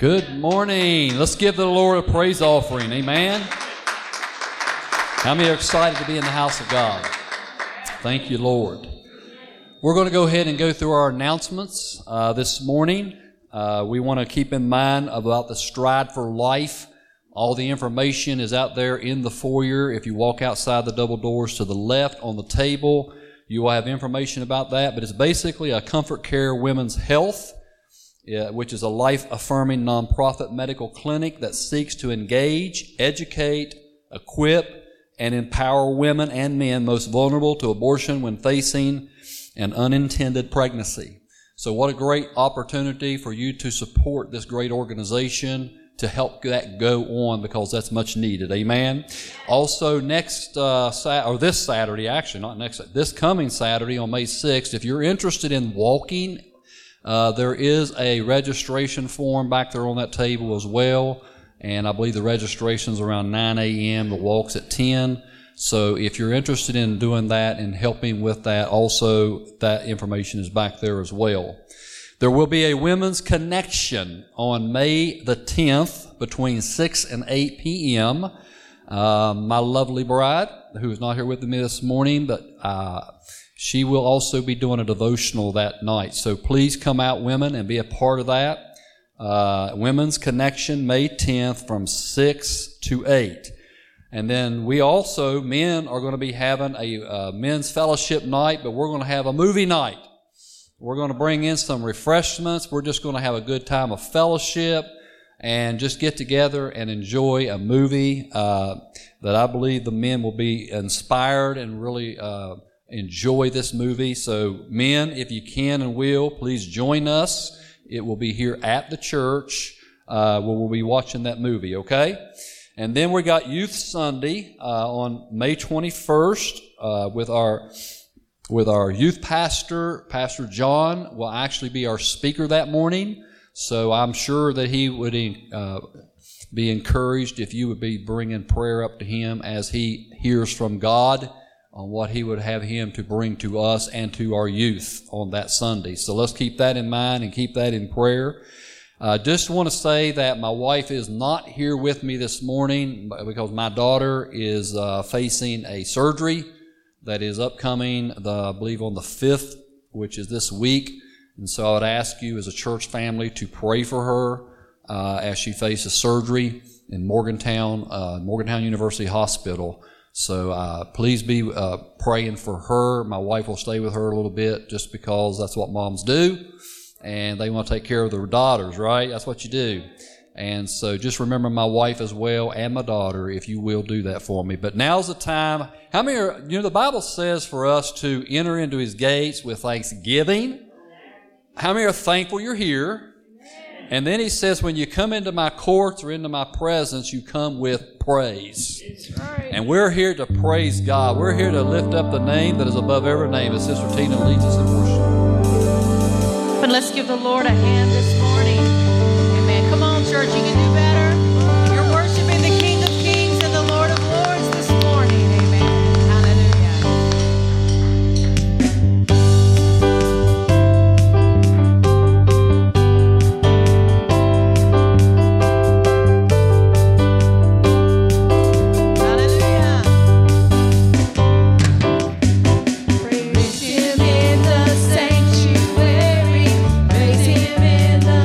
Good morning. Let's give the Lord a praise offering. Amen. How many are excited to be in the house of God? Thank you, Lord. We're going to go ahead and go through our announcements this morning. We want to keep in mind about the Stride for Life. All the information is out there in the foyer. If you walk outside the double doors to the left on the table, you will have information about that. But it's basically a Comfort Care Women's Health, which is a life-affirming nonprofit medical clinic that seeks to engage, educate, equip, and empower women and men most vulnerable to abortion when facing an unintended pregnancy. So what a great opportunity for you to support this great organization to help that go on, because that's much needed. Amen. Also, this coming Saturday on May 6th, if you're interested in walking, there is a registration form back there on that table as well. And I believe the registration's around 9 a.m., the walk's at 10. So if you're interested in doing that and helping with that, also that information is back there as well. There will be a Women's Connection on May the 10th between 6 and 8 p.m. My lovely bride, who is not here with me this morning, but she will also be doing a devotional that night. So please come out, women, and be a part of that. Women's Connection, May 10th from 6 to 8. And then we also, men, are going to be having a men's fellowship night, but we're going to have a movie night. We're going to bring in some refreshments. We're just going to have a good time of fellowship and just get together and enjoy a movie that I believe the men will be inspired and really enjoy this movie. So men, if you can and will, please join us. It will be here at the church where we'll be watching that movie, okay? And then we got Youth Sunday on May 21st with our youth pastor. Pastor John will actually be our speaker that morning. So I'm sure that he would be encouraged if you would be bringing prayer up to him as he hears from God on what he would have him to bring to us and to our youth on that Sunday. So let's keep that in mind and keep that in prayer. I just want to say that my wife is not here with me this morning because my daughter is facing a surgery that is upcoming, I believe, on the 5th, which is this week. And so I would ask you as a church family to pray for her as she faces surgery in Morgantown University Hospital. So please be praying for her. My wife will stay with her a little bit just because that's what moms do. And they want to take care of their daughters, right? That's what you do. And so just remember my wife as well and my daughter, if you will do that for me. But now's the time. How many are, the Bible says for us to enter into His gates with thanksgiving. How many are thankful you're here? And then He says, when you come into my courts or into my presence, you come with praise. That's right. And we're here to praise God. We're here to lift up the name that is above every name. As Sister Tina leads us in worship. And let's give the Lord a hand this morning. Amen. Come on, church, you can do better. You're worshiping the King of Kings and the Lord of Lords this morning. Amen. Hallelujah. Hallelujah. Praise Him in the sanctuary. Praise Him in the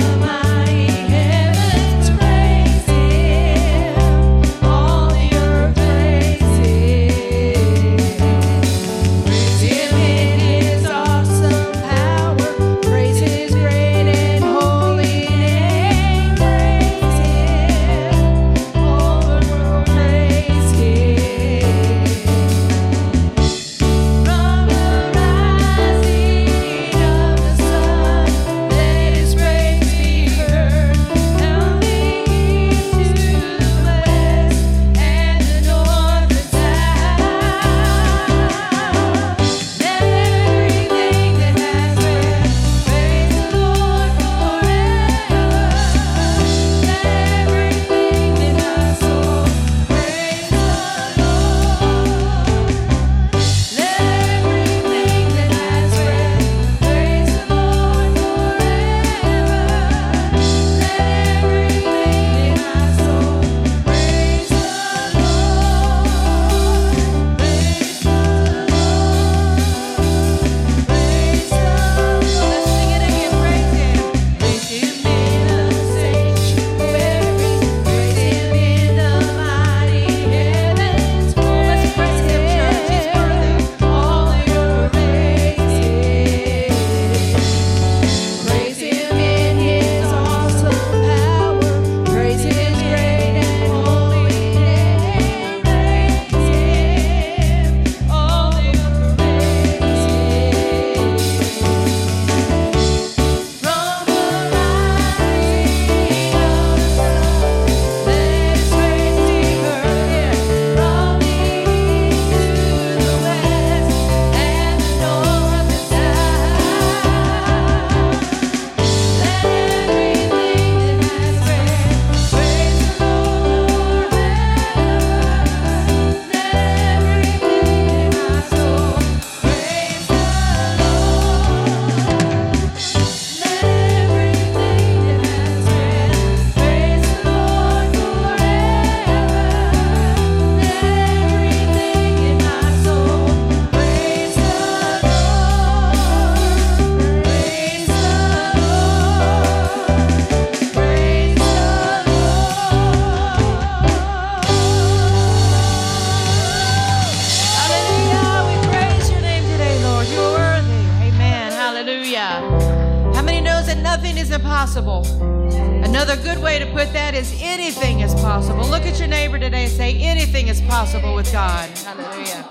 Hallelujah. How many knows that nothing is impossible? Another good way to put that is anything is possible. Look at your neighbor today and say, anything is possible with God. Hallelujah.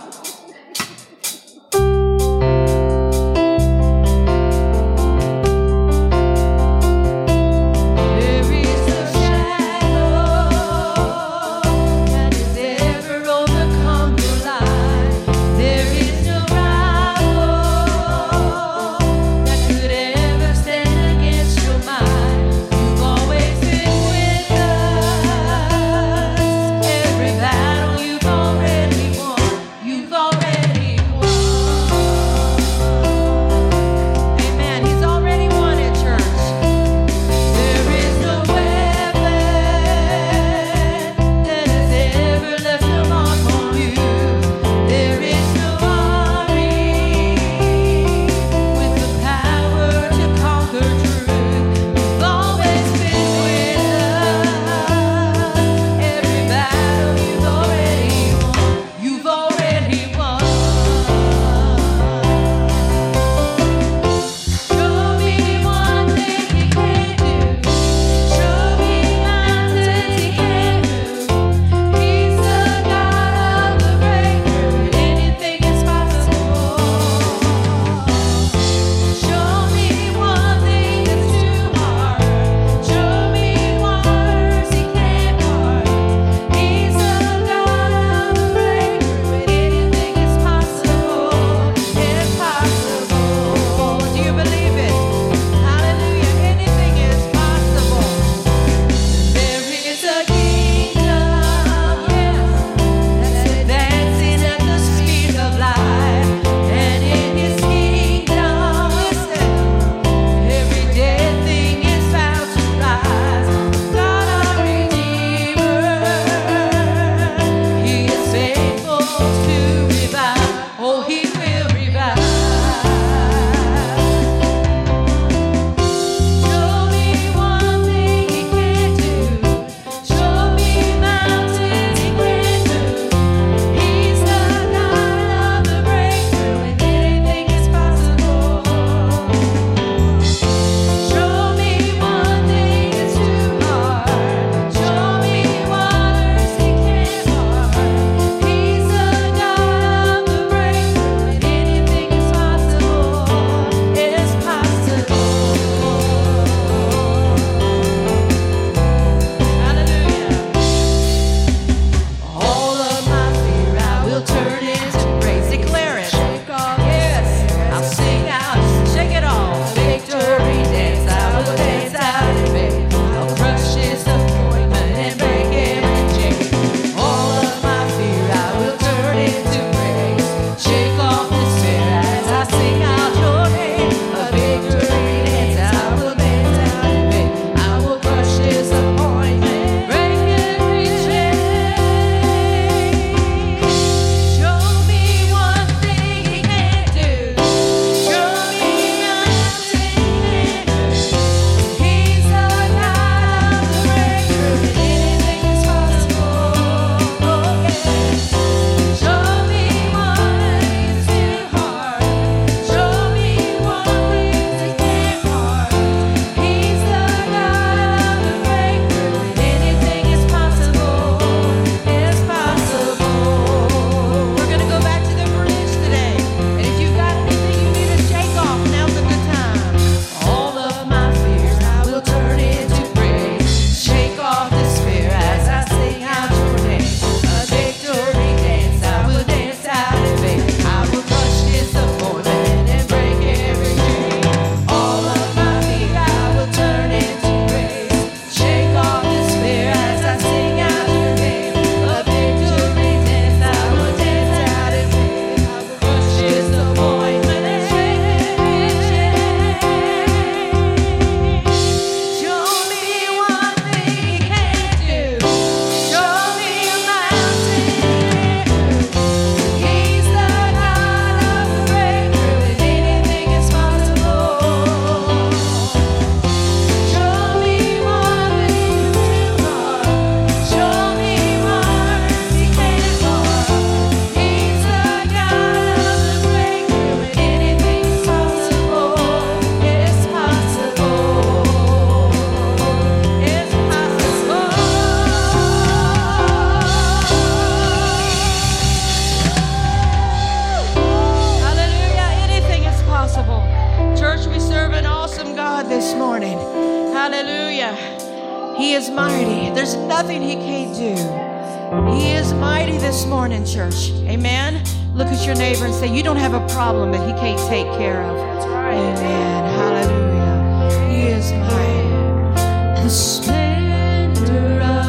He is mighty. There's nothing he can't do. He is mighty this morning, church. Amen. Look at your neighbor and say, you don't have a problem that he can't take care of. Amen. Hallelujah. He is mighty. The splendor of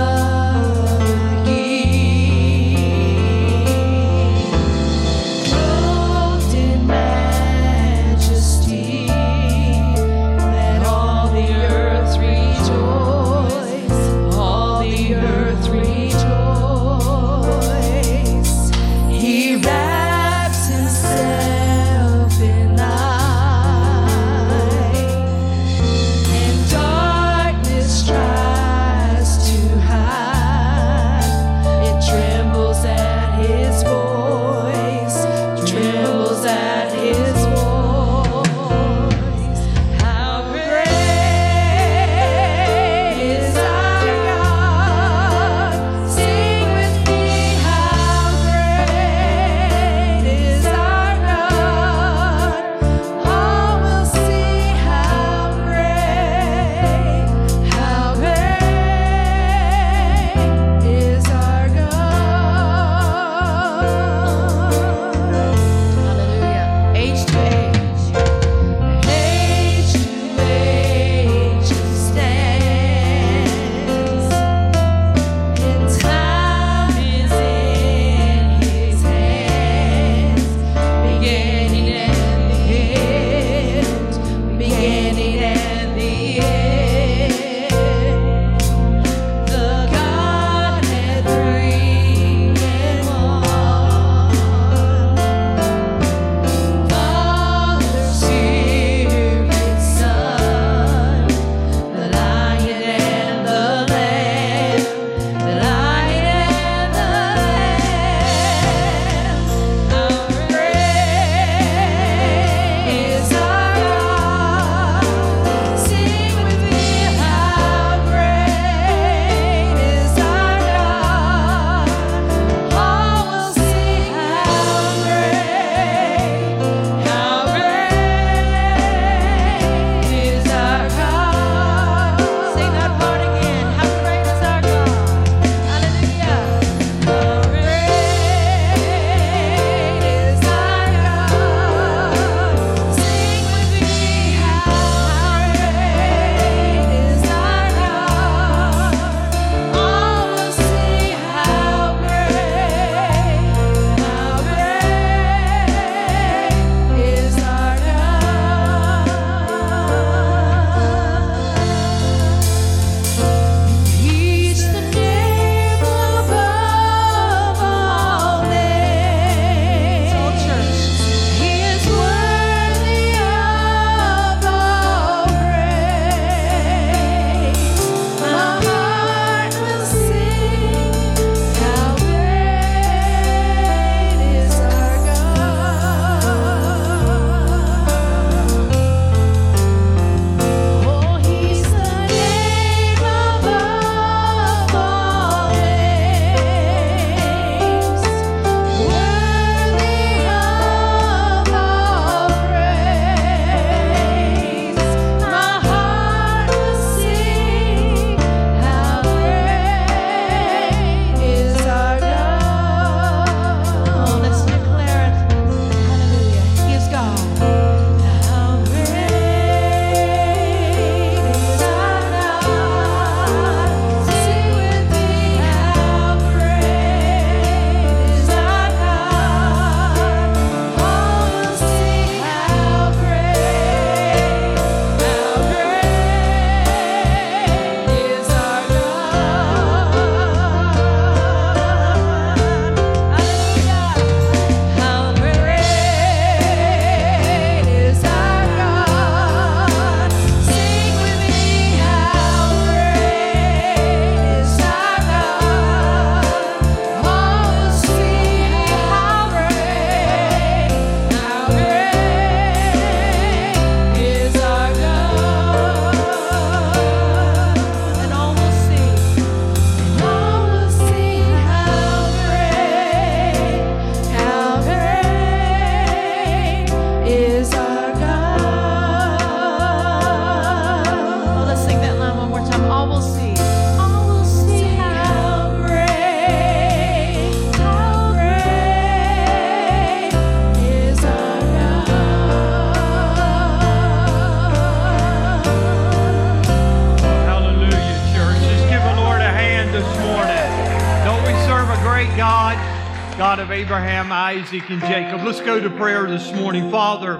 God of Abraham, Isaac, and Jacob. Let's go to prayer this morning. Father,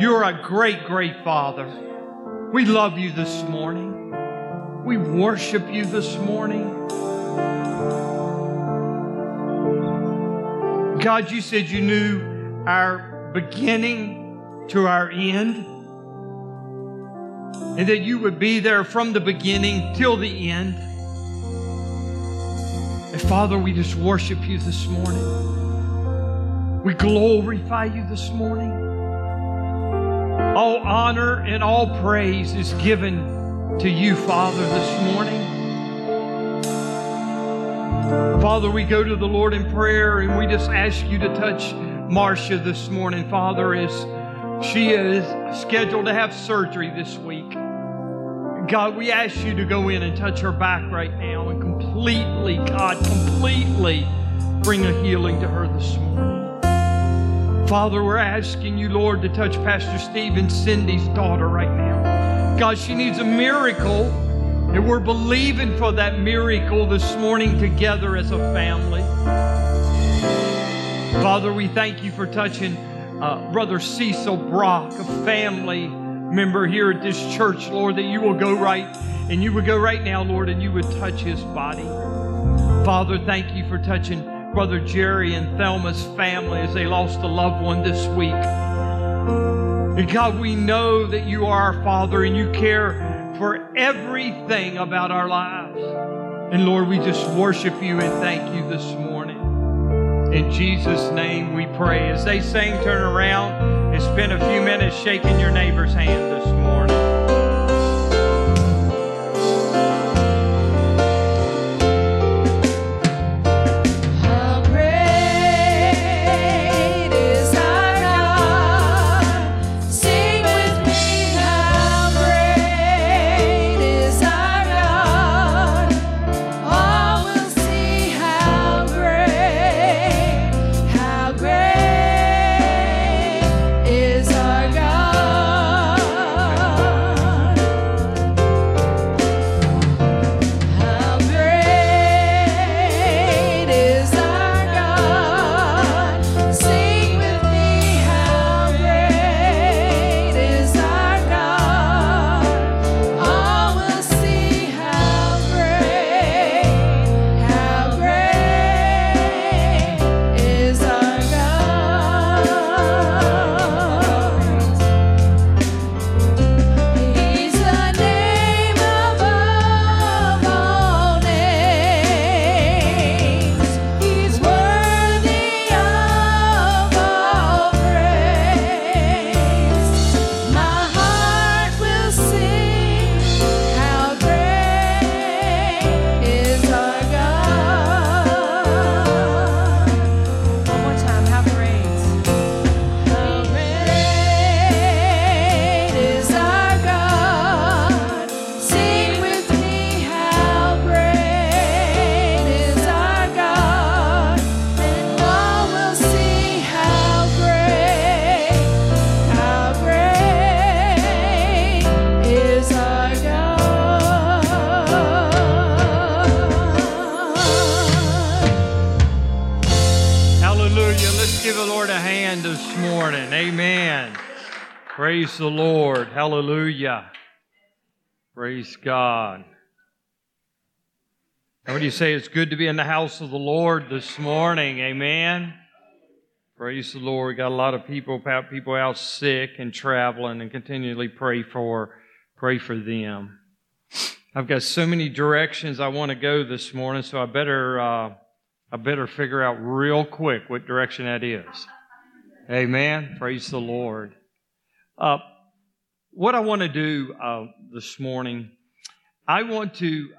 you're a great, great Father. We love you this morning. We worship you this morning. God, you said you knew our beginning to our end, and that you would be there from the beginning till the end. And Father, we just worship you this morning. We glorify you this morning. All honor and all praise is given to you, Father, this morning. Father, we go to the Lord in prayer, and we just ask you to touch Marcia this morning, Father, as she is scheduled to have surgery this week. God, we ask you to go in and touch her back right now and completely, God, completely bring a healing to her this morning. Father, we're asking you, Lord, to touch Pastor Steve and Cindy's daughter right now. God, she needs a miracle. And we're believing for that miracle this morning together as a family. Father, we thank you for touching Brother Cecil Brock, a family member here at this church, Lord, that you will go right, and you would go right now, Lord, and you would touch his body. Father, thank you for touching Brother Jerry and Thelma's family as they lost a loved one this week. And God, we know that you are our Father and you care for everything about our lives. And Lord, we just worship you and thank you this morning. In Jesus' name we pray. As they sing, turn around and spend a few minutes shaking your neighbor's hand this morning. Praise the Lord. Hallelujah. Praise God. How would you say it's good to be in the house of the Lord this morning? Amen. Praise the Lord. We got a lot of people out sick and traveling, and continually pray for them. I've got so many directions I want to go this morning, so I better figure out real quick what direction that is. Amen. Praise the Lord. What I want to do this morning, I want to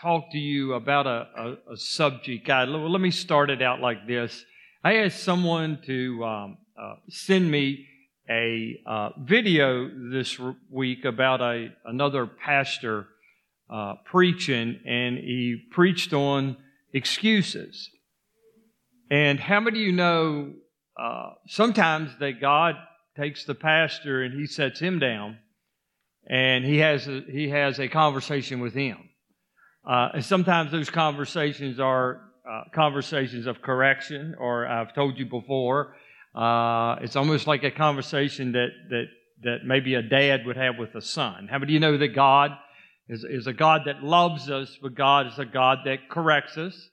talk to you about a subject. Let me start it out like this. I asked someone to send me a video this week about another pastor preaching, and he preached on excuses. And how many of you know sometimes that God takes the pastor and he sets him down, and he has a conversation with him. And sometimes those conversations are conversations of correction, or I've told you before, it's almost like a conversation that maybe a dad would have with a son. How many of you know that God is a God that loves us, but God is a God that corrects us,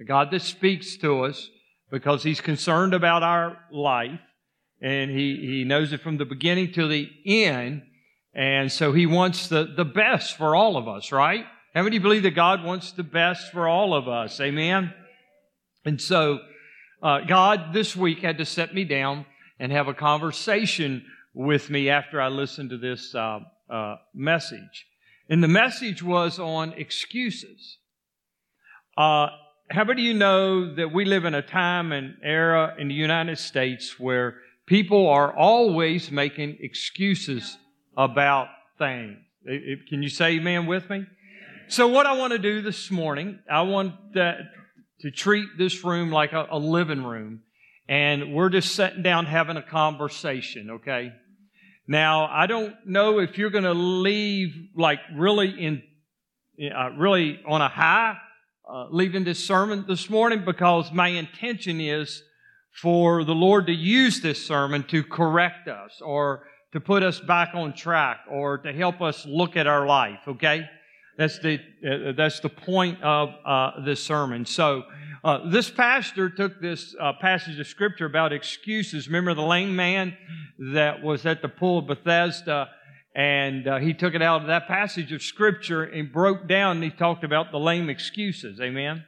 a God that speaks to us because He's concerned about our life, and He knows it from the beginning to the end, and so He wants the best for all of us, right? How many believe that God wants the best for all of us? Amen? And so God this week had to set me down and have a conversation with me after I listened to this message. And the message was on excuses. How many of you know that we live in a time and era in the United States where people are always making excuses about things? Can you say amen with me? So what I want to do this morning, I want to treat this room like a living room. And we're just sitting down having a conversation, okay? Now, I don't know if you're going to leave like really on a high, leaving this sermon this morning, because my intention is for the Lord to use this sermon to correct us or to put us back on track or to help us look at our life, okay? That's the point of this sermon. So this pastor took this passage of Scripture about excuses. Remember the lame man that was at the pool of Bethesda, and he took it out of that passage of Scripture and broke down, and he talked about the lame excuses. Amen?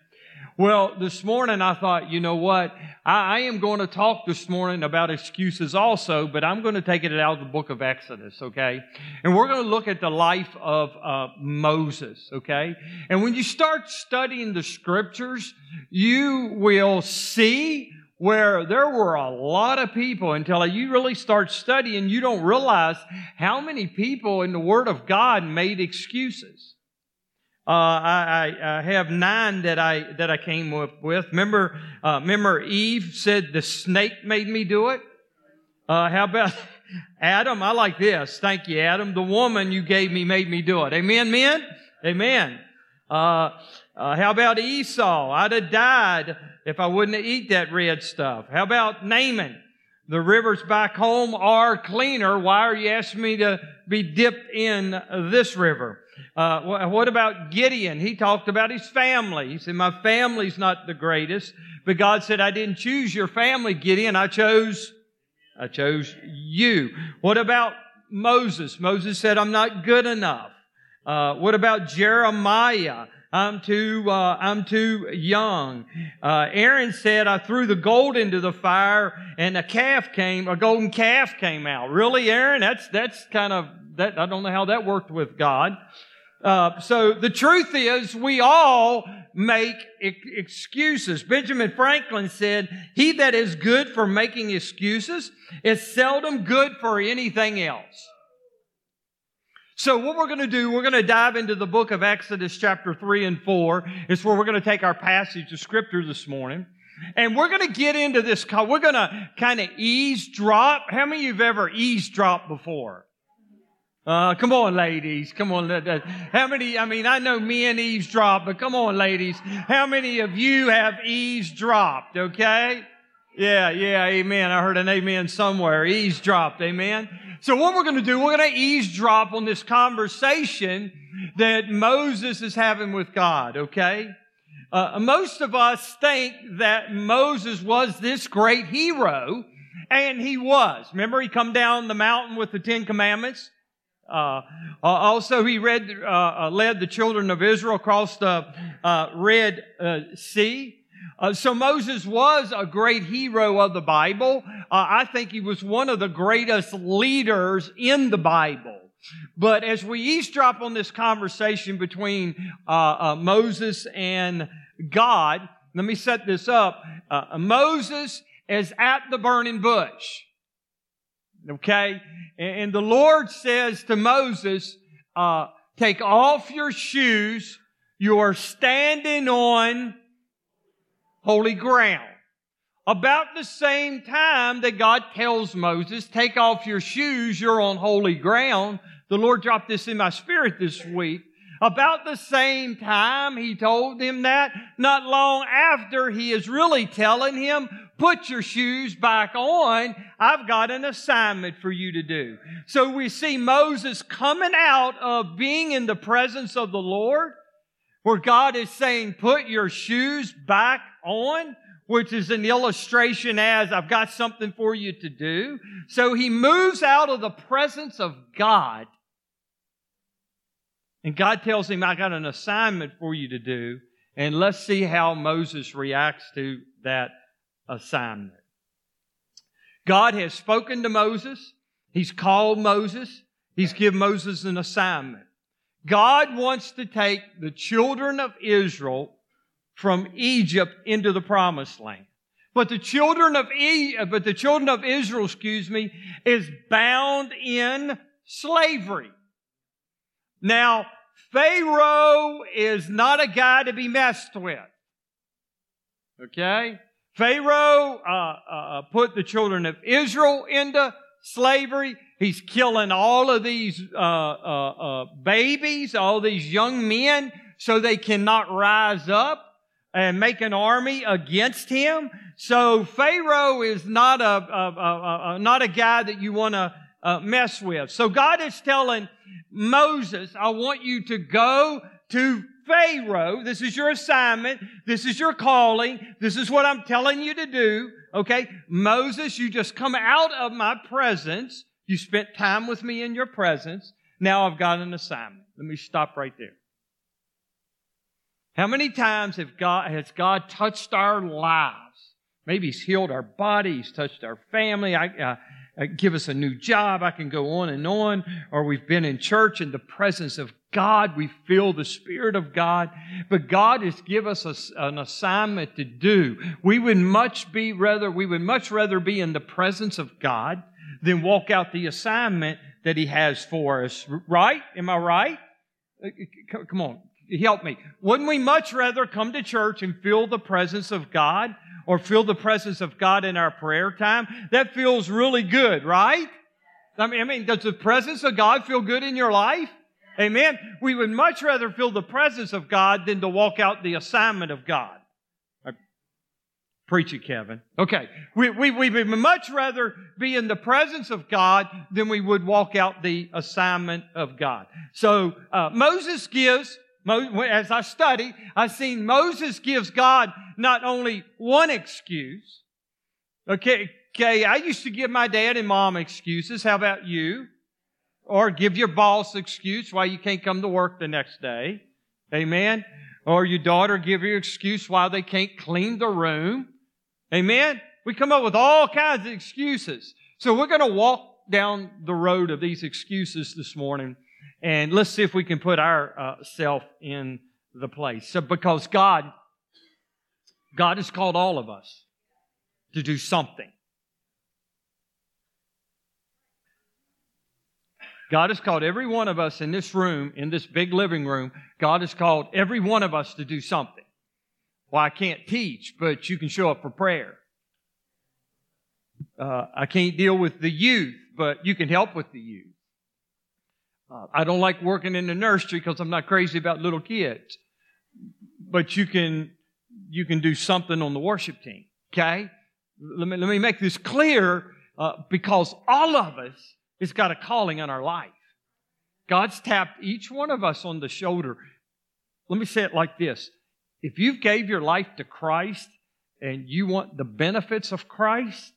Well, this morning I thought, you know what? I am going to talk this morning about excuses also, but I'm going to take it out of the book of Exodus, okay? And we're going to look at the life of Moses, okay? And when you start studying the Scriptures, you will see where there were a lot of people. Until you really start studying, you don't realize how many people in the Word of God made excuses. I have 9 that I came up with. Remember Eve said, the snake made me do it. How about Adam? I like this. Thank you, Adam. The woman you gave me made me do it. Amen, men? Amen. How about Esau? I'd have died if I wouldn't have eaten that red stuff. How about Naaman? The rivers back home are cleaner. Why are you asking me to be dipped in this river? What about Gideon? He talked about his family. He said, my family's not the greatest. But God said, I didn't choose your family, Gideon. I chose you. What about Moses? Moses said, I'm not good enough. What about Jeremiah? I'm too young. Aaron said, I threw the gold into the fire and a golden calf came out. Really, Aaron? That's kind of, that, I don't know how that worked with God. So the truth is, we all make excuses. Benjamin Franklin said, he that is good for making excuses is seldom good for anything else. So what we're going to do, we're going to dive into the book of Exodus chapter 3 and 4. It's where we're going to take our passage of Scripture this morning. And we're going to get into this, we're going to kind of eavesdrop. How many of you have ever eavesdropped before? Come on, ladies. Come on. How many, I know men eavesdrop, but come on, ladies. How many of you have eavesdropped, okay? Yeah, amen. I heard an amen somewhere. Eavesdropped, amen. So what we're going to do, we're going to eavesdrop on this conversation that Moses is having with God, okay? Most of us think that Moses was this great hero, and he was. Remember, he come down the mountain with the 10 Commandments. Also, he led the children of Israel across the Red Sea. So Moses was a great hero of the Bible. I think he was one of the greatest leaders in the Bible. But as we eavesdrop on this conversation between Moses and God, let me set this up. Moses is at the burning bush. Okay? And the Lord says to Moses, take off your shoes. You are standing on holy ground. About the same time that God tells Moses, take off your shoes, you're on holy ground. The Lord dropped this in my spirit this week. About the same time he told him that, not long after, he is really telling him, put your shoes back on. I've got an assignment for you to do. So we see Moses coming out of being in the presence of the Lord, where God is saying, put your shoes back on, which is an illustration as I've got something for you to do. So he moves out of the presence of God. And God tells him, I got an assignment for you to do. And let's see how Moses reacts to that assignment. God has spoken to Moses. He's called Moses. He's given Moses an assignment. God wants to take the children of Israel from Egypt into the promised land. But the children of Israel is bound in slavery. Now, Pharaoh is not a guy to be messed with. Okay? Pharaoh put the children of Israel into slavery. He's killing all of these babies, all these young men, so they cannot rise up and make an army against him. So Pharaoh is not a guy that you want to mess with. So God is telling Moses, I want you to go to Pharaoh. This is your assignment. This is your calling. This is what I'm telling you to do. Okay? Moses, you just come out of my presence. You spent time with me in your presence. Now I've got an assignment. Let me stop right there. How many times has God touched our lives? Maybe He's healed our bodies, touched our family, give us a new job, I can go on, or we've been in church in the presence of God, we feel the Spirit of God, but God has given us an assignment to do. We would much rather be in the presence of God than walk out the assignment that He has for us, right? Am I right? Come on. Help me. Wouldn't we much rather come to church and feel the presence of God or feel the presence of God in our prayer time? That feels really good, right? I mean, does the presence of God feel good in your life? Amen. We would much rather feel the presence of God than to walk out the assignment of God. Preach it, Kevin. Okay. We would much rather be in the presence of God than we would walk out the assignment of God. So, as I study, I've seen Moses gives God not only one excuse. Okay, I used to give my dad and mom excuses. How about you? Or give your boss excuse why you can't come to work the next day. Amen. Or your daughter give you excuse why they can't clean the room. Amen. We come up with all kinds of excuses. So we're going to walk down the road of these excuses this morning. And let's see if we can put ourselves in the place. So because God has called all of us to do something. God has called every one of us in this room, in this big living room, God has called every one of us to do something. Well, I can't teach, but you can show up for prayer. I can't deal with the youth, but you can help with the youth. I don't like working in the nursery because I'm not crazy about little kids. But you can do something on the worship team, okay? Let me make this clear because all of us has got a calling on our life. God's tapped each one of us on the shoulder. Let me say it like this. If you've gave your life to Christ and you want the benefits of Christ,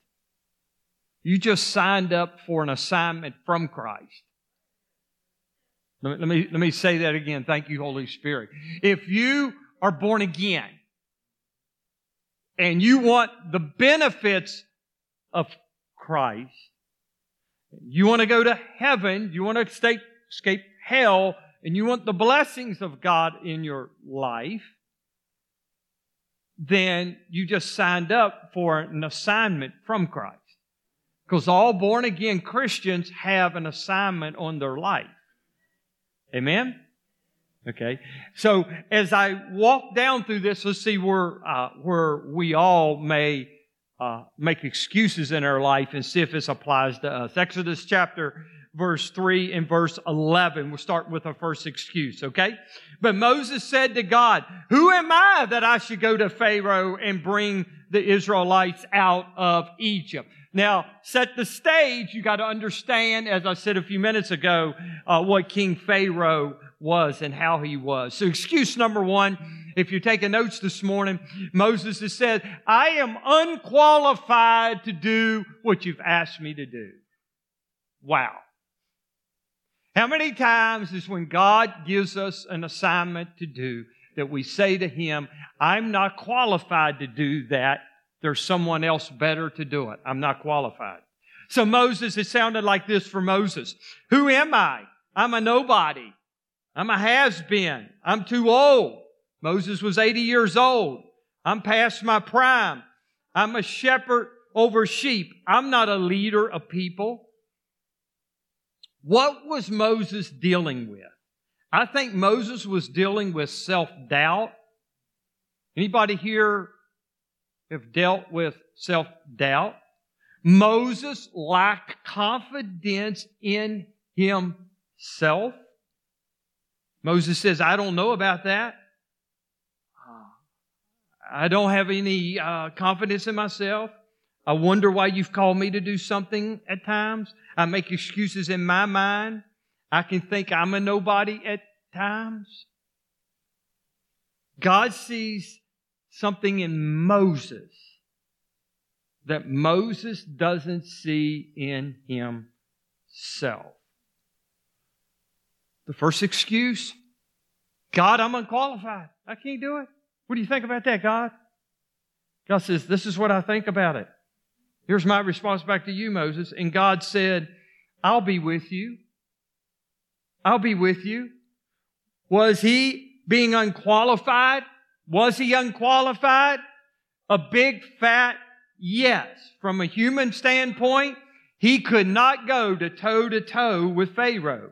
you just signed up for an assignment from Christ. Let me say that again. Thank you, Holy Spirit. If you are born again and you want the benefits of Christ, you want to go to heaven, you want to escape hell, and you want the blessings of God in your life, then you just signed up for an assignment from Christ. Because all born-again Christians have an assignment on their life. Amen? Okay. So as I walk down through this, let's see where we all may make excuses in our life and see if this applies to us. Exodus chapter verse 3 and verse 11. We'll start with our first excuse, okay? But Moses said to God, "Who am I that I should go to Pharaoh and bring the Israelites out of Egypt?" Now, set the stage. You got to understand, as I said a few minutes ago, what King Pharaoh was and how he was. So excuse number one, if you're taking notes this morning, Moses has said, "I am unqualified to do what you've asked me to do." Wow. How many times is when God gives us an assignment to do that we say to Him, "I'm not qualified to do that. There's someone else better to do it. I'm not qualified." So Moses, it sounded like this for Moses. "Who am I? I'm a nobody. I'm a has-been. I'm too old." Moses was 80 years old. "I'm past my prime. I'm a shepherd over sheep. I'm not a leader of people." What was Moses dealing with? I think Moses was dealing with self-doubt. Anybody here have dealt with self-doubt? Moses lacked confidence in himself. Moses says, "I don't know about that. I don't have any confidence in myself. I wonder why you've called me to do something at times. I make excuses in my mind. I can think I'm a nobody at times." God sees something in Moses that Moses doesn't see in himself. The first excuse, "God, I'm unqualified. I can't do it. What do you think about that, God?" God says, "This is what I think about it. Here's my response back to you, Moses." And God said, "I'll be with you. I'll be with you." Was he being unqualified? Was he unqualified? A big fat yes. From a human standpoint, he could not go to toe with Pharaoh.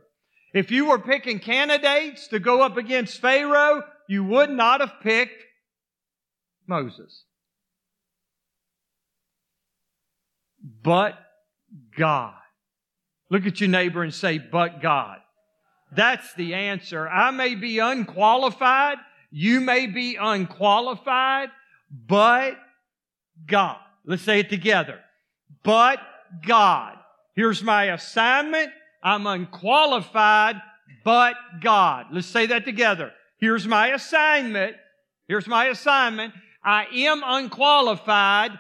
If you were picking candidates to go up against Pharaoh, you would not have picked Moses. But God. Look at your neighbor and say, "But God." That's the answer. I may be unqualified. You may be unqualified. But God. Let's say it together. But God. Here's my assignment. I'm unqualified, but God. Let's say that together. Here's my assignment. Here's my assignment. I am unqualified,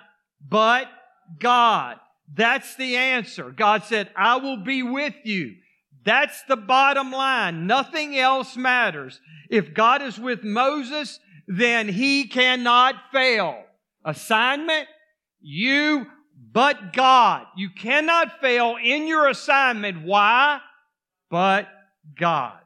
but God. That's the answer. God said, "I will be with you." That's the bottom line. Nothing else matters. If God is with Moses, then he cannot fail. Assignment, you, but God. You cannot fail in your assignment. Why? But God.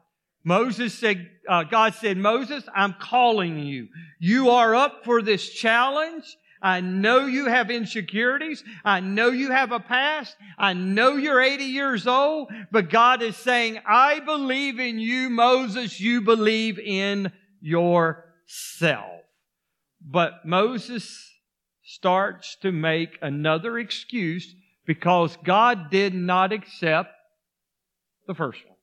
Moses said, God said, "Moses, I'm calling you. You are up for this challenge. I know you have insecurities. I know you have a past. I know you're 80 years old. But God is saying, I believe in you, Moses. You believe in yourself." But Moses starts to make another excuse because God did not accept the first one.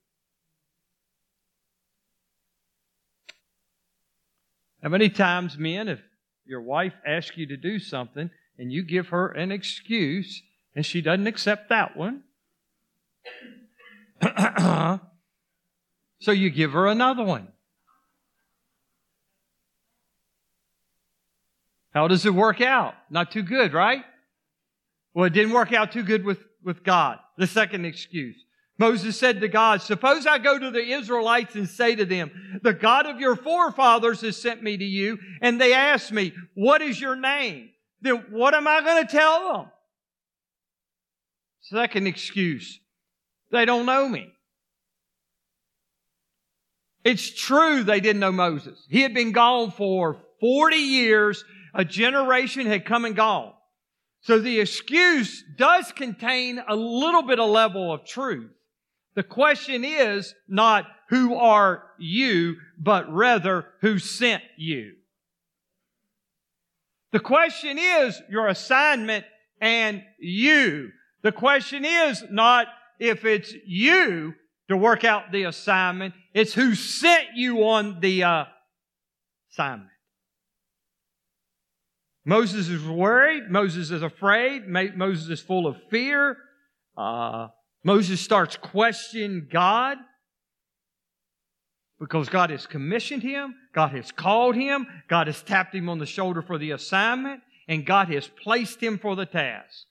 How many times, men, if your wife asks you to do something and you give her an excuse and she doesn't accept that one, so you give her another one? How does it work out? Not too good, right? Well, it didn't work out too good with God. The second excuse. Moses said to God, "Suppose I go to the Israelites and say to them, 'The God of your forefathers has sent me to you,' and they ask me, 'What is your name?' Then what am I going to tell them?" Second excuse, they don't know me. It's true they didn't know Moses. He had been gone for 40 years. A generation had come and gone. So the excuse does contain a little bit of level of truth. The question is not who are you, but rather who sent you. The question is your assignment and you. The question is not if it's you to work out the assignment, it's who sent you on the assignment. Moses is worried. Moses is afraid. Moses is full of fear. Moses starts questioning God because God has commissioned him. God has called him. God has tapped him on the shoulder for the assignment. And God has placed him for the task.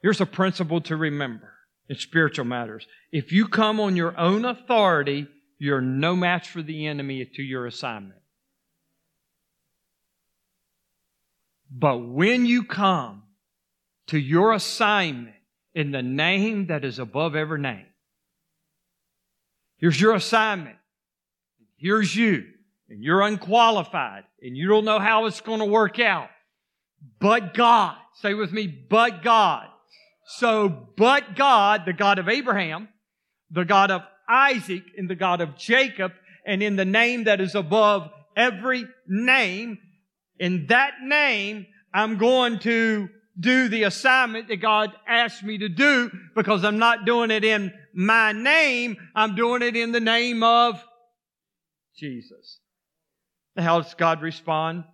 Here's a principle to remember in spiritual matters. If you come on your own authority, you're no match for the enemy to your assignment. But when you come to your assignment in the name that is above every name, here's your assignment. Here's you. And you're unqualified. And you don't know how it's going to work out. But God. Say with me, but God. So, but God, the God of Abraham, the God of Isaac, and the God of Jacob, and in the name that is above every name, in that name, I'm going to do the assignment that God asked me to do, because I'm not doing it in my name, I'm doing it in the name of Jesus. How does God respond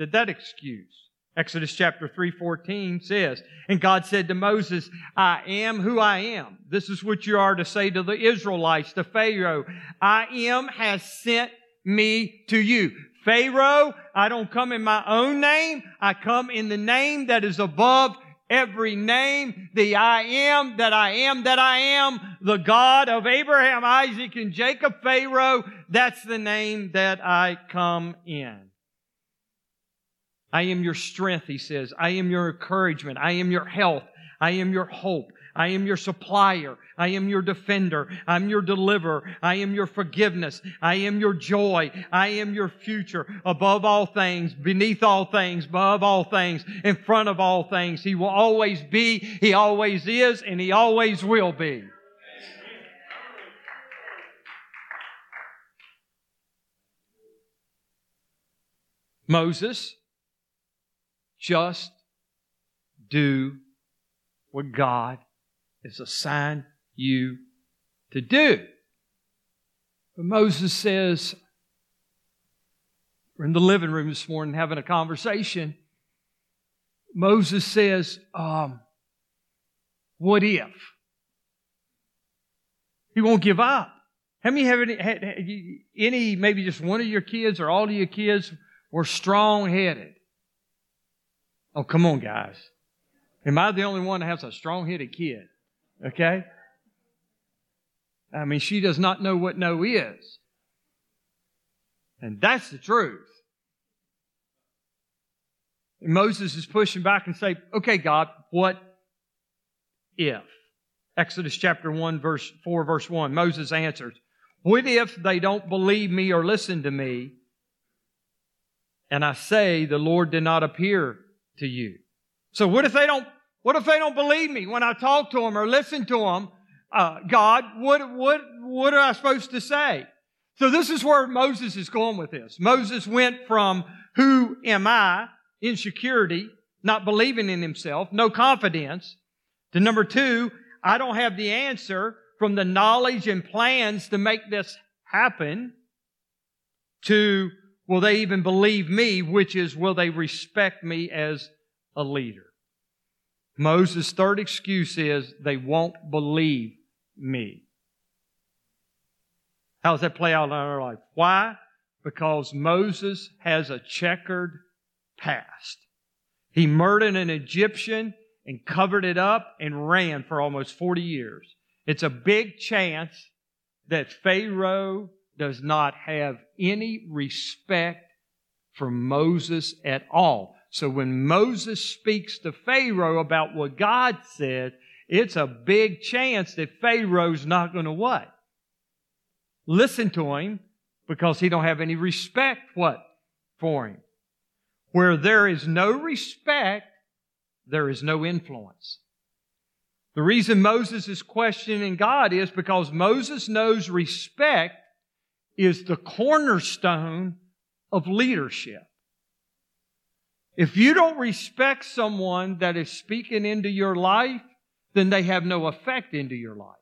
to that excuse? Exodus chapter 3:14 says, and God said to Moses, I am who I am. This is what you are to say to the Israelites, to Pharaoh. I am has sent me to you. Pharaoh, I don't come in my own name. I come in the name that is above every name, the I am, that I am, that I am, the God of Abraham, Isaac, and Jacob. Pharaoh, that's the name that I come in. I am your strength, he says. I am your encouragement. I am your health. I am your hope. I am your supplier. I am your defender. I'm your deliverer. I am your forgiveness. I am your joy. I am your future. Above all things, beneath all things, above all things, in front of all things. He will always be, He always is, and He always will be. Moses, just do what God is assigned you to do. But Moses says, we're in the living room this morning having a conversation. Moses says, what if? He won't give up. How many have any, maybe just one of your kids or all of your kids were strong-headed? Oh, come on, guys. Am I the only one that has a strong-headed kid? Okay? I mean, she does not know what no is. And that's the truth. And Moses is pushing back and saying, okay, God, what if? Exodus chapter 1, verse 4, verse 1. Moses answers, what if they don't believe me or listen to me? And I say, the Lord did not appear to you. So what if they don't believe me when I talk to them or listen to them? God, what am I supposed to say? So this is where Moses is going with this. Moses went from who am I, insecurity, not believing in himself, no confidence, to number two, I don't have the answer, from the knowledge and plans to make this happen, to will they even believe me, which is will they respect me as a leader. Moses' third excuse is they won't believe me. How does that play out in our life? Why? Because Moses has a checkered past. He murdered an Egyptian and covered it up and ran for almost 40 years. It's a big chance that Pharaoh does not have any respect for Moses at all. So when Moses speaks to Pharaoh about what God said, it's a big chance that Pharaoh's not going to what? Listen to him, because he don't have any respect what? For him. Where there is no respect, there is no influence. The reason Moses is questioning God is because Moses knows respect is the cornerstone of leadership. If you don't respect someone that is speaking into your life, then they have no effect into your life.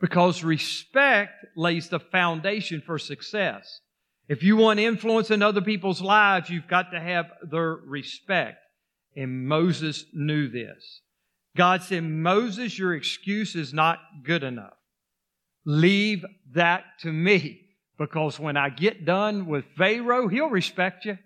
Because respect lays the foundation for success. If you want influence in other people's lives, you've got to have their respect. And Moses knew this. God said, Moses, your excuse is not good enough. Leave that to me, because when I get done with Pharaoh, he'll respect you.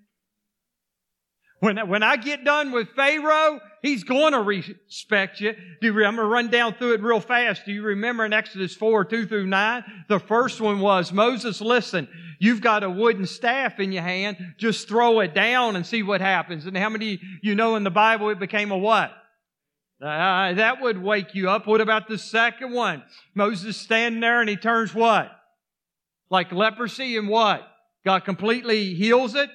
When I get done with Pharaoh, he's going to respect you. I'm going to run down through it real fast. Do you remember in Exodus 4, 2 through 9? The first one was, Moses, listen, you've got a wooden staff in your hand. Just throw it down and see what happens. And how many you know in the Bible it became a what? That would wake you up. What about the second one? Moses standing there and he turns what? Like leprosy and what? God completely heals it.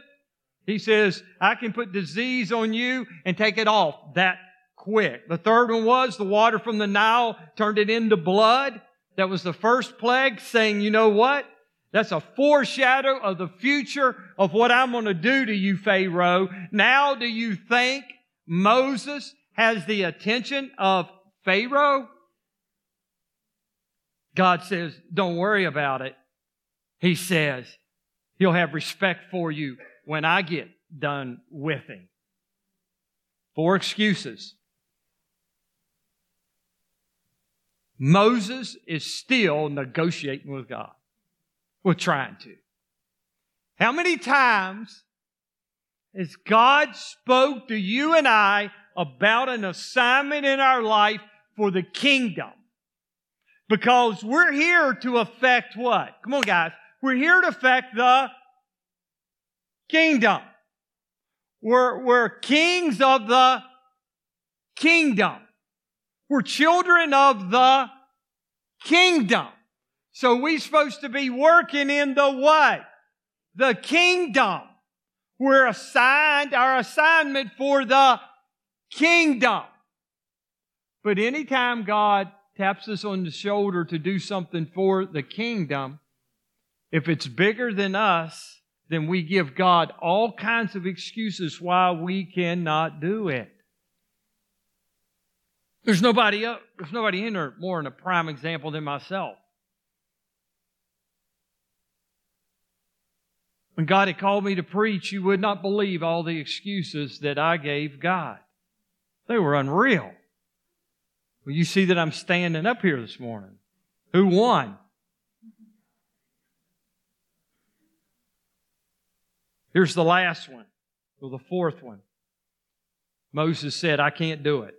He says, I can put disease on you and take it off that quick. The third one was the water from the Nile turned it into blood. That was the first plague, saying, you know what? That's a foreshadow of the future of what I'm going to do to you, Pharaoh. Now do you think Moses has the attention of Pharaoh? God says, don't worry about it. He says, he'll have respect for you when I get done with him. 4 excuses. Moses is still negotiating with God. We're trying to. How many times has God spoke to you and I about an assignment in our life for the kingdom? Because we're here to affect what? Come on, guys. We're here to affect the kingdom. We're kings of the kingdom. We're children of the kingdom. So we're supposed to be working in the what? The kingdom. We're assigned our assignment for the kingdom. But anytime God taps us on the shoulder to do something for the kingdom, if it's bigger than us, then we give God all kinds of excuses why we cannot do it. There's nobody in there more in a prime example than myself. When God had called me to preach, you would not believe all the excuses that I gave God. They were unreal. Well, you see that I'm standing up here this morning. Who won? Here's the last one, or the fourth one. Moses said, I can't do it.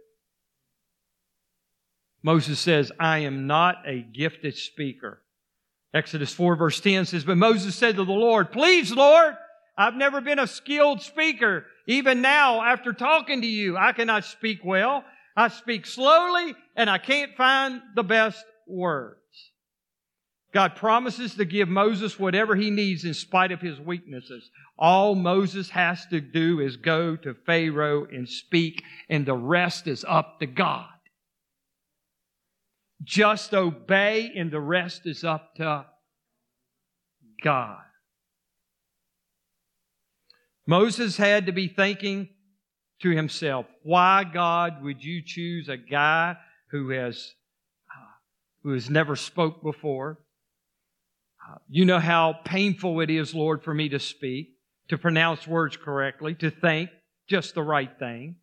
Moses says, I am not a gifted speaker. Exodus 4 verse 10 says, but Moses said to the Lord, please, Lord, I've never been a skilled speaker. Even now, after talking to you, I cannot speak well. I speak slowly, and I can't find the best words. God promises to give Moses whatever he needs in spite of his weaknesses. All Moses has to do is go to Pharaoh and speak, and the rest is up to God. Just obey, and the rest is up to God. Moses had to be thinking to himself, why, God, would you choose a guy who has never spoke before? You know how painful it is, Lord, for me to speak, to pronounce words correctly, to think just the right thing.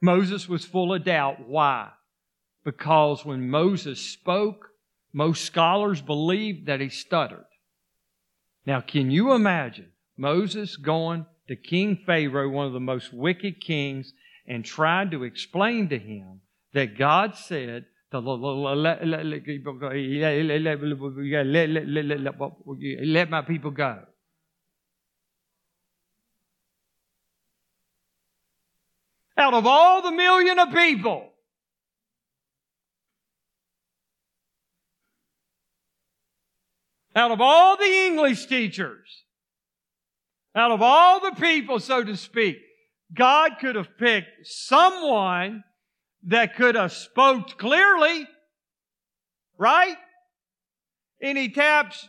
Moses was full of doubt. Why? Because when Moses spoke, most scholars believed that he stuttered. Now, can you imagine Moses going to King Pharaoh, one of the most wicked kings, and trying to explain to him that God said, let my people go. Out of all the million of people, out of all the English teachers, out of all the people, so to speak, God could have picked someone that could have spoke clearly, right? And he taps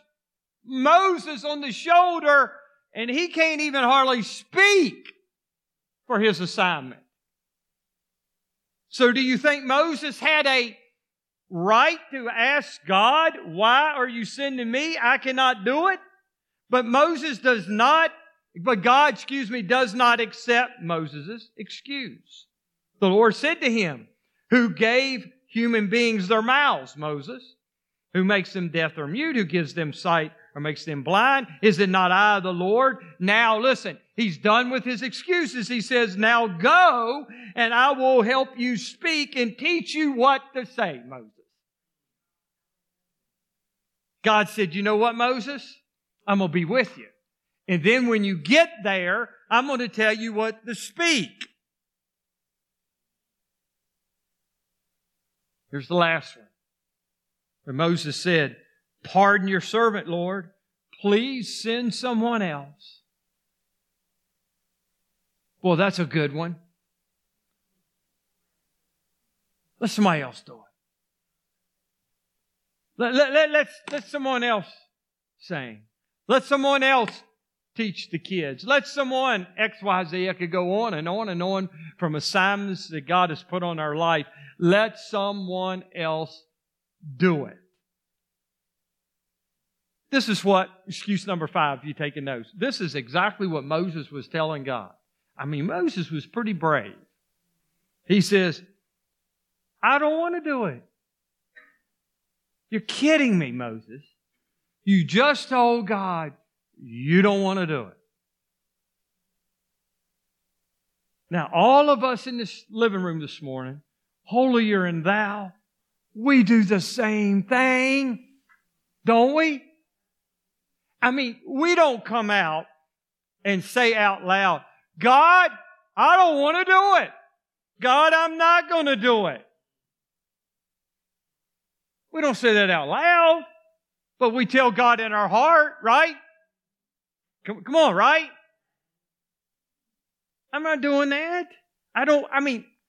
Moses on the shoulder, and he can't even hardly speak. for his assignment. So do you think Moses had a right to ask God, why are you sending me? I cannot do it. But God does not accept Moses' excuse. The Lord said to him, who gave human beings their mouths, Moses, who makes them deaf or mute, who gives them sight or makes them blind? Is it not I, the Lord? Now listen, he's done with his excuses. He says, now go and I will help you speak and teach you what to say, Moses. God said, you know what, Moses? I'm going to be with you. And then when you get there, I'm going to tell you what to speak. Here's the last one. Where Moses said, pardon your servant, Lord. Please send someone else. Well, that's a good one. Let somebody else do it. Let someone else sing. Let someone else teach the kids. Let someone, X, Y, Z, I could go on and on and on from assignments that God has put on our life. Let someone else do it. This is what, excuse number 5, if you're taking notes, this is exactly what Moses was telling God. I mean, Moses was pretty brave. He says, I don't want to do it. You're kidding me, Moses. You just told God you don't want to do it. Now, all of us in this living room this morning, holier than thou, we do the same thing, don't we? I mean, we don't come out and say out loud, God, I don't want to do it. God, I'm not going to do it. We don't say that out loud, but we tell God in our heart, right? Come on, right? I'm not doing that.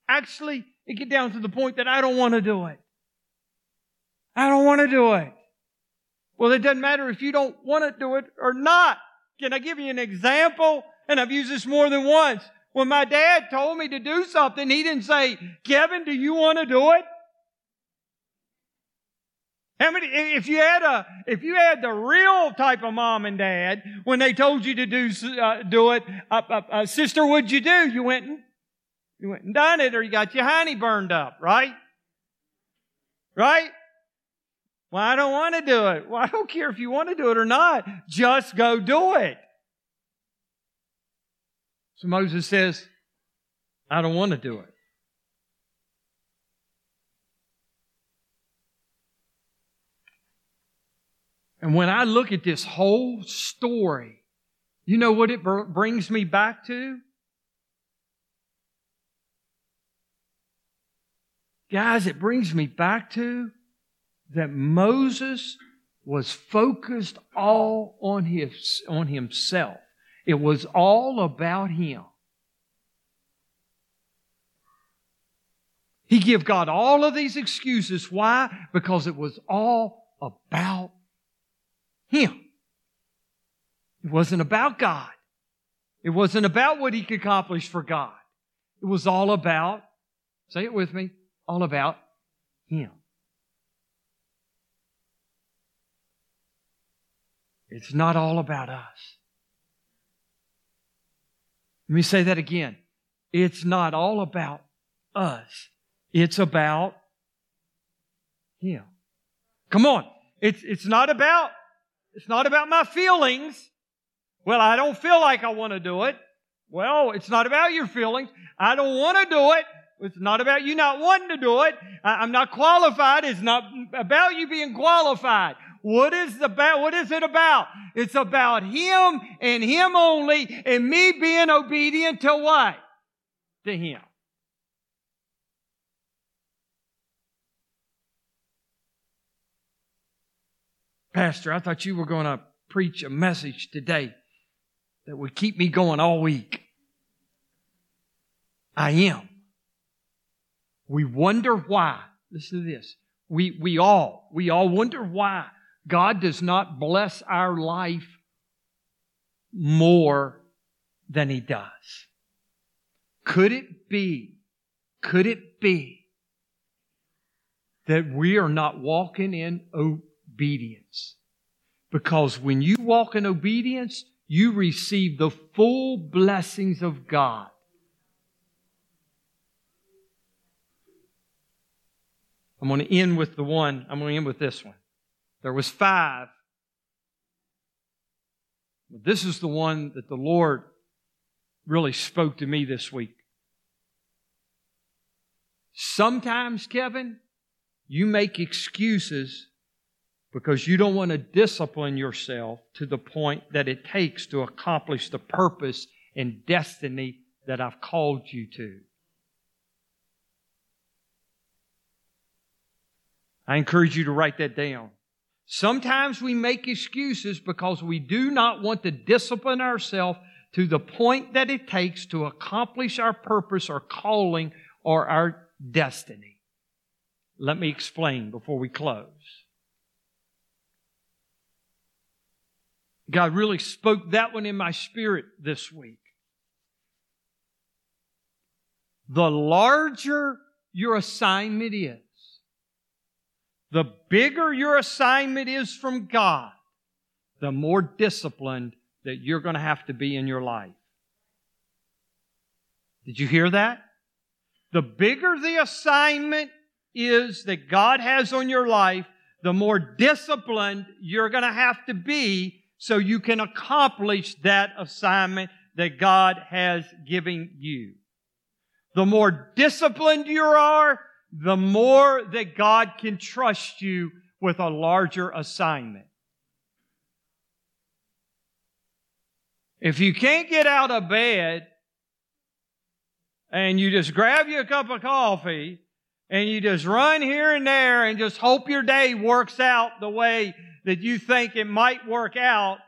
Actually, it gets down to the point that I don't want to do it. I don't want to do it. Well, it doesn't matter if you don't want to do it or not. Can I give you an example? And I've used this more than once. When my dad told me to do something, he didn't say, Kevin, do you want to do it? If you had the real type of mom and dad, when they told you to do it, sister, what'd you do? You went and done it, or you got your hiney burned up, right? Right? Well, I don't want to do it. Well, I don't care if you want to do it or not. Just go do it. So Moses says, I don't want to do it. And when I look at this whole story, you know what it brings me back to? Guys, it brings me back to that Moses was focused all on himself. It was all about him. He gave God all of these excuses. Why? Because it was all about him. It wasn't about God. It wasn't about what he could accomplish for God. It was all about, say it with me, all about him. It's not all about us. Let me say that again. It's not all about us. It's about him. Come on. It's not about my feelings. Well, I don't feel like I want to do it. Well, it's not about your feelings. I don't want to do it. It's not about you not wanting to do it. I'm not qualified. It's not about you being qualified. What is it about? It's about him and him only and me being obedient to what? To him. Pastor, I thought you were going to preach a message today that would keep me going all week. I am. We wonder why. Listen to this. We all wonder why God does not bless our life more than He does. Could it be that we are not walking in obedience? Because when you walk in obedience, you receive the full blessings of God. I'm going to end with this one. There was 5. This is the one that the Lord really spoke to me this week. Sometimes, Kevin, you make excuses because you don't want to discipline yourself to the point that it takes to accomplish the purpose and destiny that I've called you to. I encourage you to write that down. Sometimes we make excuses because we do not want to discipline ourselves to the point that it takes to accomplish our purpose or calling or our destiny. Let me explain before we close. God really spoke that one in my spirit this week. The larger your assignment is, the bigger your assignment is from God, the more disciplined that you're going to have to be in your life. Did you hear that? The bigger the assignment is that God has on your life, the more disciplined you're going to have to be so you can accomplish that assignment that God has given you. The more disciplined you are, the more that God can trust you with a larger assignment. If you can't get out of bed and you just grab you a cup of coffee and you just run here and there and just hope your day works out the way that you think it might work out,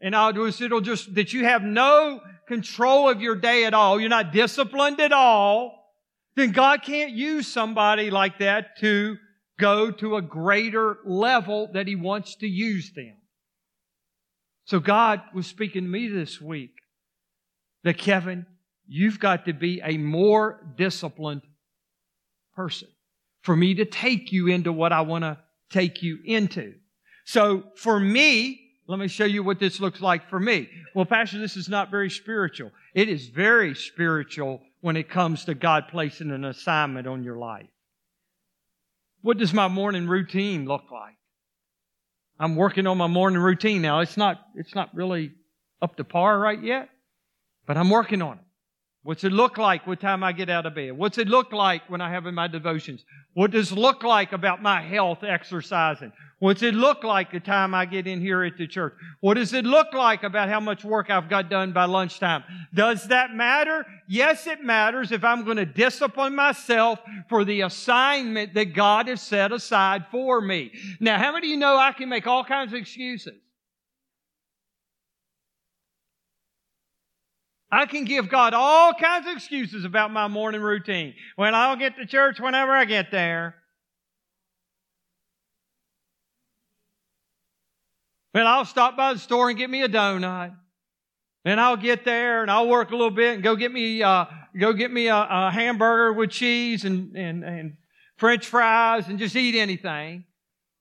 and that you have no control of your day at all, you're not disciplined at all, then God can't use somebody like that to go to a greater level that He wants to use them. So God was speaking to me this week that, Kevin, you've got to be a more disciplined person for me to take you into what I want to take you into. So for me, let me show you what this looks like for me. Well, Pastor, this is not very spiritual. It is very spiritual when it comes to God placing an assignment on your life. What does my morning routine look like? I'm working on my morning routine now. It's not really up to par right yet, but I'm working on it. What's it look like what time I get out of bed? What's it look like when I have in my devotions? What does it look like about my health exercising? What's it look like the time I get in here at the church? What does it look like about how much work I've got done by lunchtime? Does that matter? Yes, it matters if I'm going to discipline myself for the assignment that God has set aside for me. Now, how many of you know I can make all kinds of excuses? I can give God all kinds of excuses about my morning routine. Well, I'll get to church whenever I get there. And I'll stop by the store and get me a donut. And I'll get there and I'll work a little bit and go get me a hamburger with cheese and French fries and just eat anything.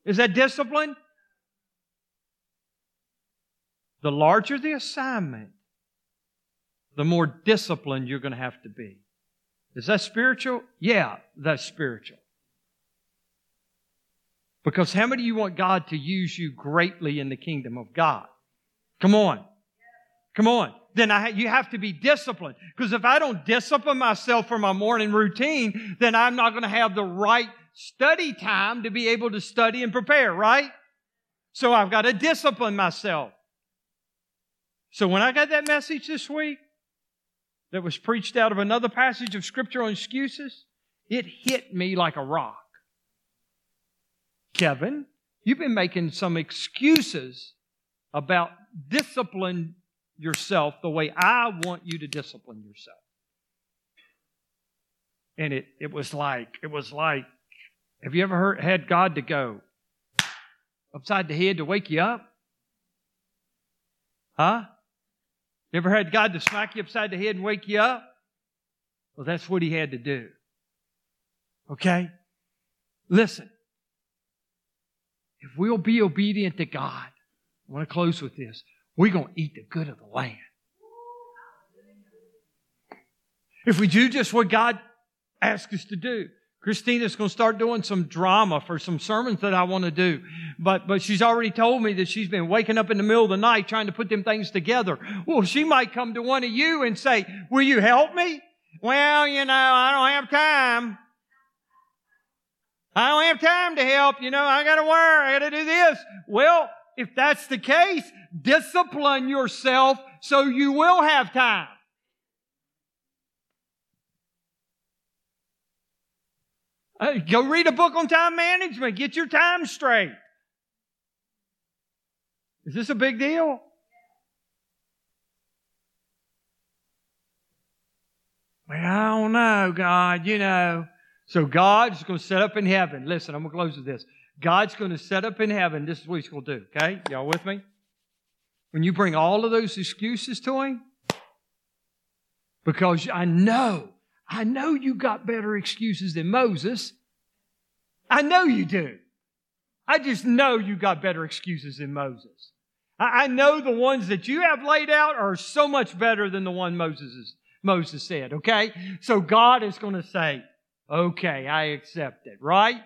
Is that discipline? The larger the assignment, the more disciplined you're going to have to be. Is that spiritual? Yeah, that's spiritual. Because how many of you want God to use you greatly in the kingdom of God? Come on. Come on. Then you have to be disciplined. Because if I don't discipline myself for my morning routine, then I'm not going to have the right study time to be able to study and prepare, right? So I've got to discipline myself. So when I got that message this week that was preached out of another passage of Scripture on excuses, it hit me like a rock. Kevin, you've been making some excuses about discipline yourself the way I want you to discipline yourself. And it was like, have you ever had God to go upside the head to wake you up? Huh? You ever had God to smack you upside the head and wake you up? Well, that's what he had to do. Okay? Listen. If we'll be obedient to God, I want to close with this, we're going to eat the good of the land. If we do just what God asks us to do. Christina's going to start doing some drama for some sermons that I want to do. But she's already told me that she's been waking up in the middle of the night trying to put them things together. Well, she might come to one of you and say, will you help me? Well, you know, I don't have time. I don't have time to help. You know, I got to work. I got to do this. Well, if that's the case, discipline yourself so you will have time. Go read a book on time management. Get your time straight. Is this a big deal? Well, I don't know, God, you know. So God's going to set up in heaven. Listen, I'm going to close with this. God's going to set up in heaven. This is what he's going to do, okay? Y'all with me? When you bring all of those excuses to him, because I know you got better excuses than Moses. I know you do. I just know you got better excuses than Moses. I know the ones that you have laid out are so much better than the one Moses said, okay? So God is going to say, okay, I accept it, right?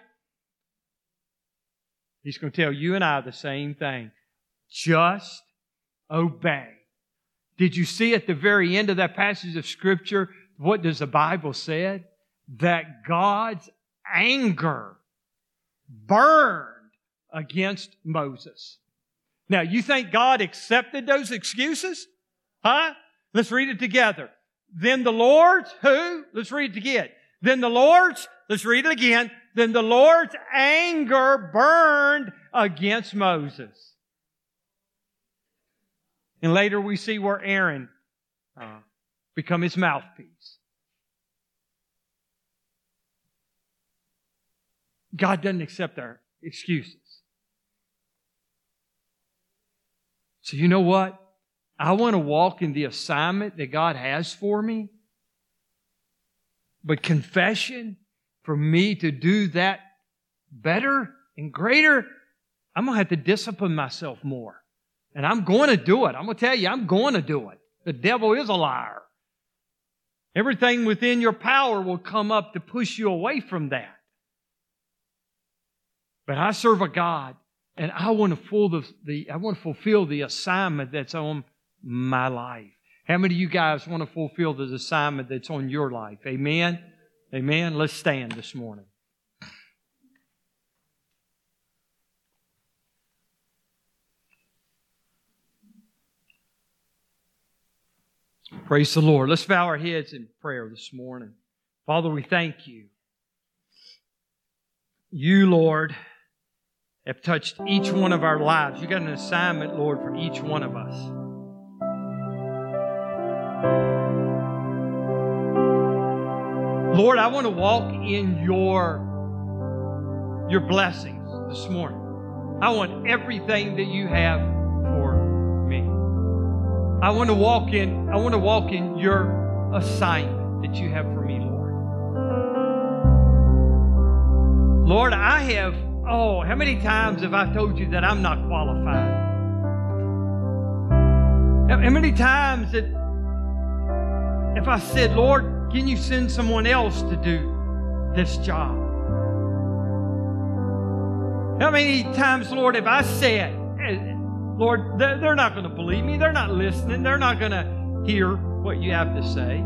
He's going to tell you and I the same thing. Just obey. Did you see at the very end of that passage of Scripture, what does the Bible say? That God's anger burned against Moses. Now, you think God accepted those excuses? Huh? Let's read it together. Then the Lord's, who? Let's read it again. Then the Lord's, let's read it again. Then the Lord's anger burned against Moses. And later we see where Aaron become his mouthpiece. God doesn't accept our excuses. So you know what? I want to walk in the assignment that God has for me. But confession, for me to do that better and greater, I'm going to have to discipline myself more. And I'm going to do it. I'm going to tell you, I'm going to do it. The devil is a liar. Everything within your power will come up to push you away from that. But I serve a God, and I want to fulfill the assignment that's on my life. How many of you guys want to fulfill the assignment that's on your life? Amen? Amen? Let's stand this morning. Praise the Lord. Let's bow our heads in prayer this morning. Father, we thank you. You, Lord, have touched each one of our lives. You got an assignment, Lord, for each one of us. Lord, I want to walk in your blessings this morning. I want everything that you have for me. I want to walk in your assignment that you have for me, Lord. Lord, how many times have I told you that I'm not qualified? How many times that if I said, Lord, can you send someone else to do this job? How many times, Lord, have I said, Lord, they're not going to believe me. They're not listening. They're not going to hear what you have to say.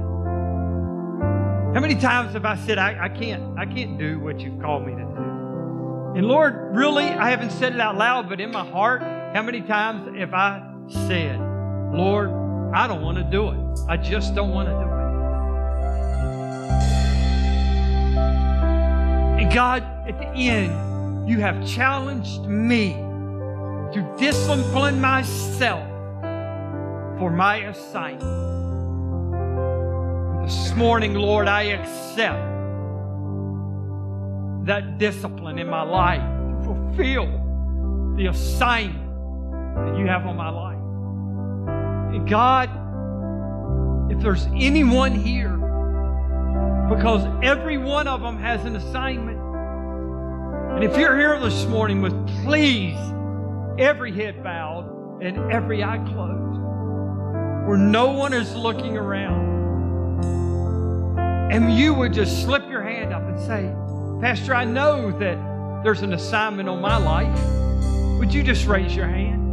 How many times have I said, I can't do what you've called me to do? And Lord, really, I haven't said it out loud, but in my heart, how many times have I said, Lord, I don't want to do it. I just don't want to do it. And God, at the end, you have challenged me to discipline myself for my assignment. This morning, Lord, I accept that discipline in my life to fulfill the assignment that you have on my life. And God, if there's anyone here because every one of them has an assignment. And if you're here this morning with please, every head bowed and every eye closed, where no one is looking around, and you would just slip your hand up and say, Pastor, I know that there's an assignment on my life. Would you just raise your hand?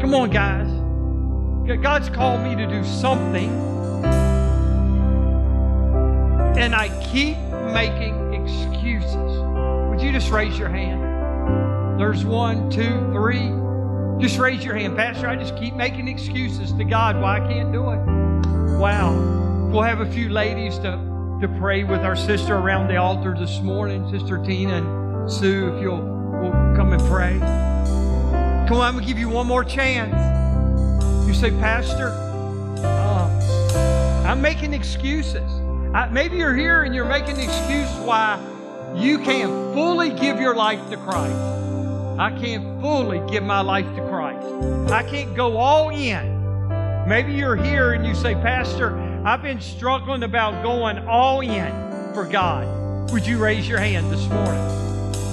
Come on, guys. God's called me to do something, and I keep making excuses. Would you just raise your hand? There's one, two, three. Just raise your hand. Pastor, I just keep making excuses to God why I can't do it. Wow. We'll have a few ladies to pray with our sister around the altar this morning. Sister Tina and Sue, if you'll come and pray. Come on, I'm going to give you one more chance. You say, Pastor, I'm making excuses. Maybe you're here and you're making an excuse why you can't fully give your life to Christ. I can't fully give my life to Christ. I can't go all in. Maybe you're here and you say, Pastor, I've been struggling about going all in for God. Would you raise your hand this morning?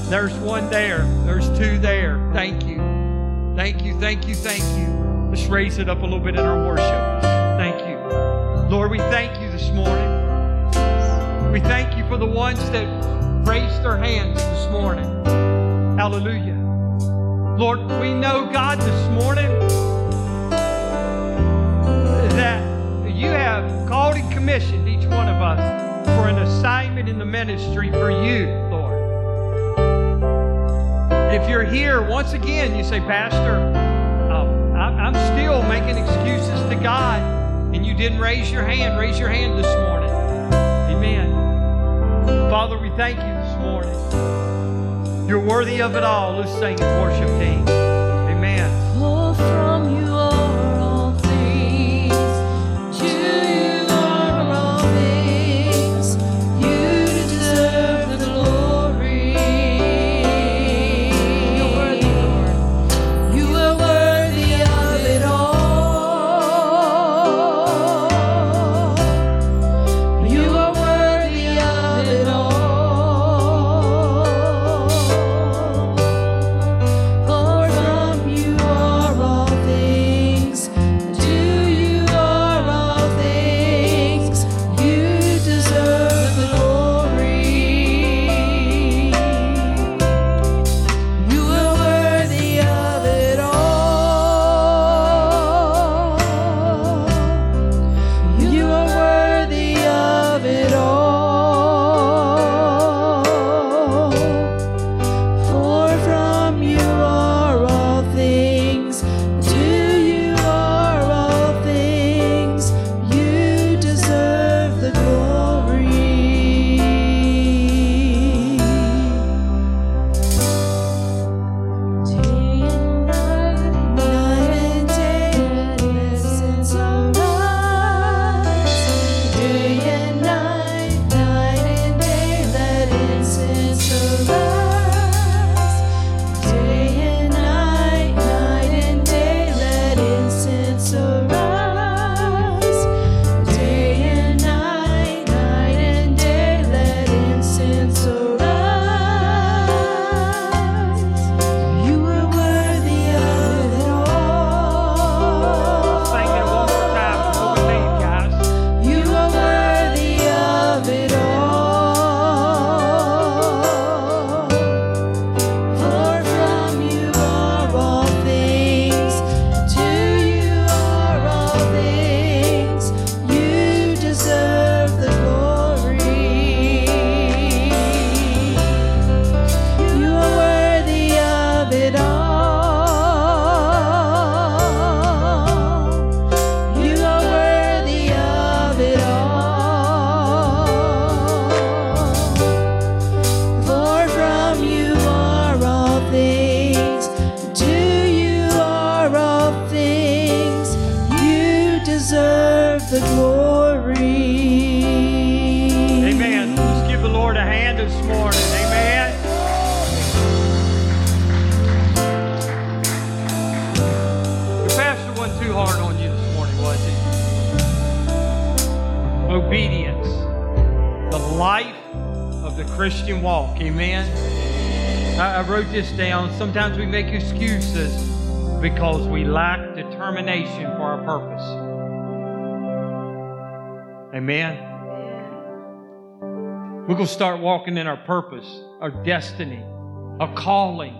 There's one there. There's two there. Thank you. Thank you, thank you, thank you. Let's raise it up a little bit in our worship. Thank you. Lord, we thank you this morning. We thank you for the ones that raised their hands this morning. Hallelujah. Lord, we know, God, this morning that you have called and commissioned each one of us for an assignment in the ministry for you, Lord. If you're here, once again, you say, Pastor, I'm still making excuses to God, and you didn't raise your hand. Raise your hand this morning. Amen. Father, we thank you this morning. You're worthy of it all. Let's sing and worship King. Amen. Flow from you, Lord. Christian walk. Amen. I wrote this down. Sometimes we make excuses because we lack determination for our purpose. Amen. We're going to start walking in our purpose, our destiny, our calling.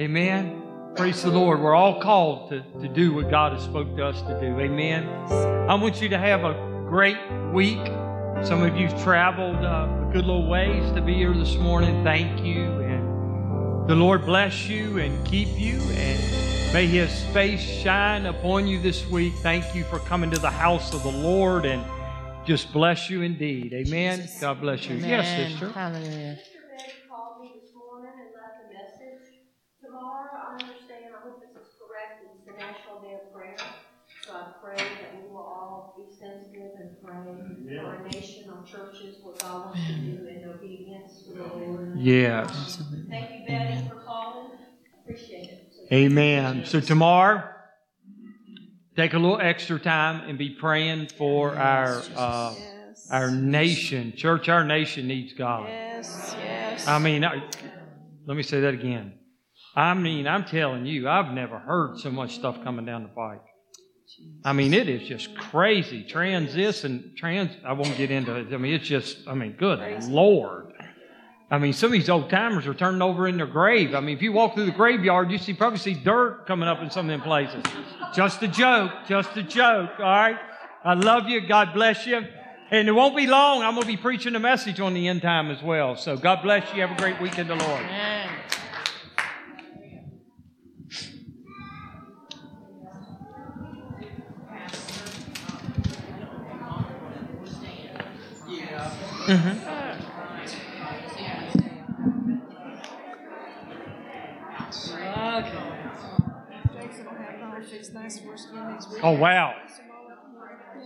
Amen. Praise the Lord. We're all called to do what God has spoke to us to do. Amen. I want you to have a great week. Some of you have traveled a good little ways to be here this morning. Thank you. And the Lord bless you and keep you. And may His face shine upon you this week. Thank you for coming to the house of the Lord. And just bless you indeed. Amen. Jesus. God bless you. Amen. Yes, sister. Hallelujah. Sister called me this morning and left a message. Tomorrow, I understand, I hope this is correct, it's the National Day of Prayer. So I pray that we will all be sensitive and pray for our nation, our churches, what God wants to do in obedience to the Lord. Yes. Thank you, Betty, for calling. Appreciate it. So amen. So tomorrow, take a little extra time and be praying for our nation. Church, our nation needs God. Yes, yes. I mean, let me say that again. I mean, I'm telling you, I've never heard so much stuff coming down the pike. I mean, it is just crazy. I won't get into it. I mean, it's just, good crazy. Lord. I mean, some of these old-timers are turning over in their grave. I mean, if you walk through the graveyard, you probably see dirt coming up in some of them places. Just a joke, all right? I love you. God bless you. And it won't be long. I'm going to be preaching a message on the end time as well. So God bless you. Have a great week in the Lord. Amen. Mm-hmm. Oh, wow.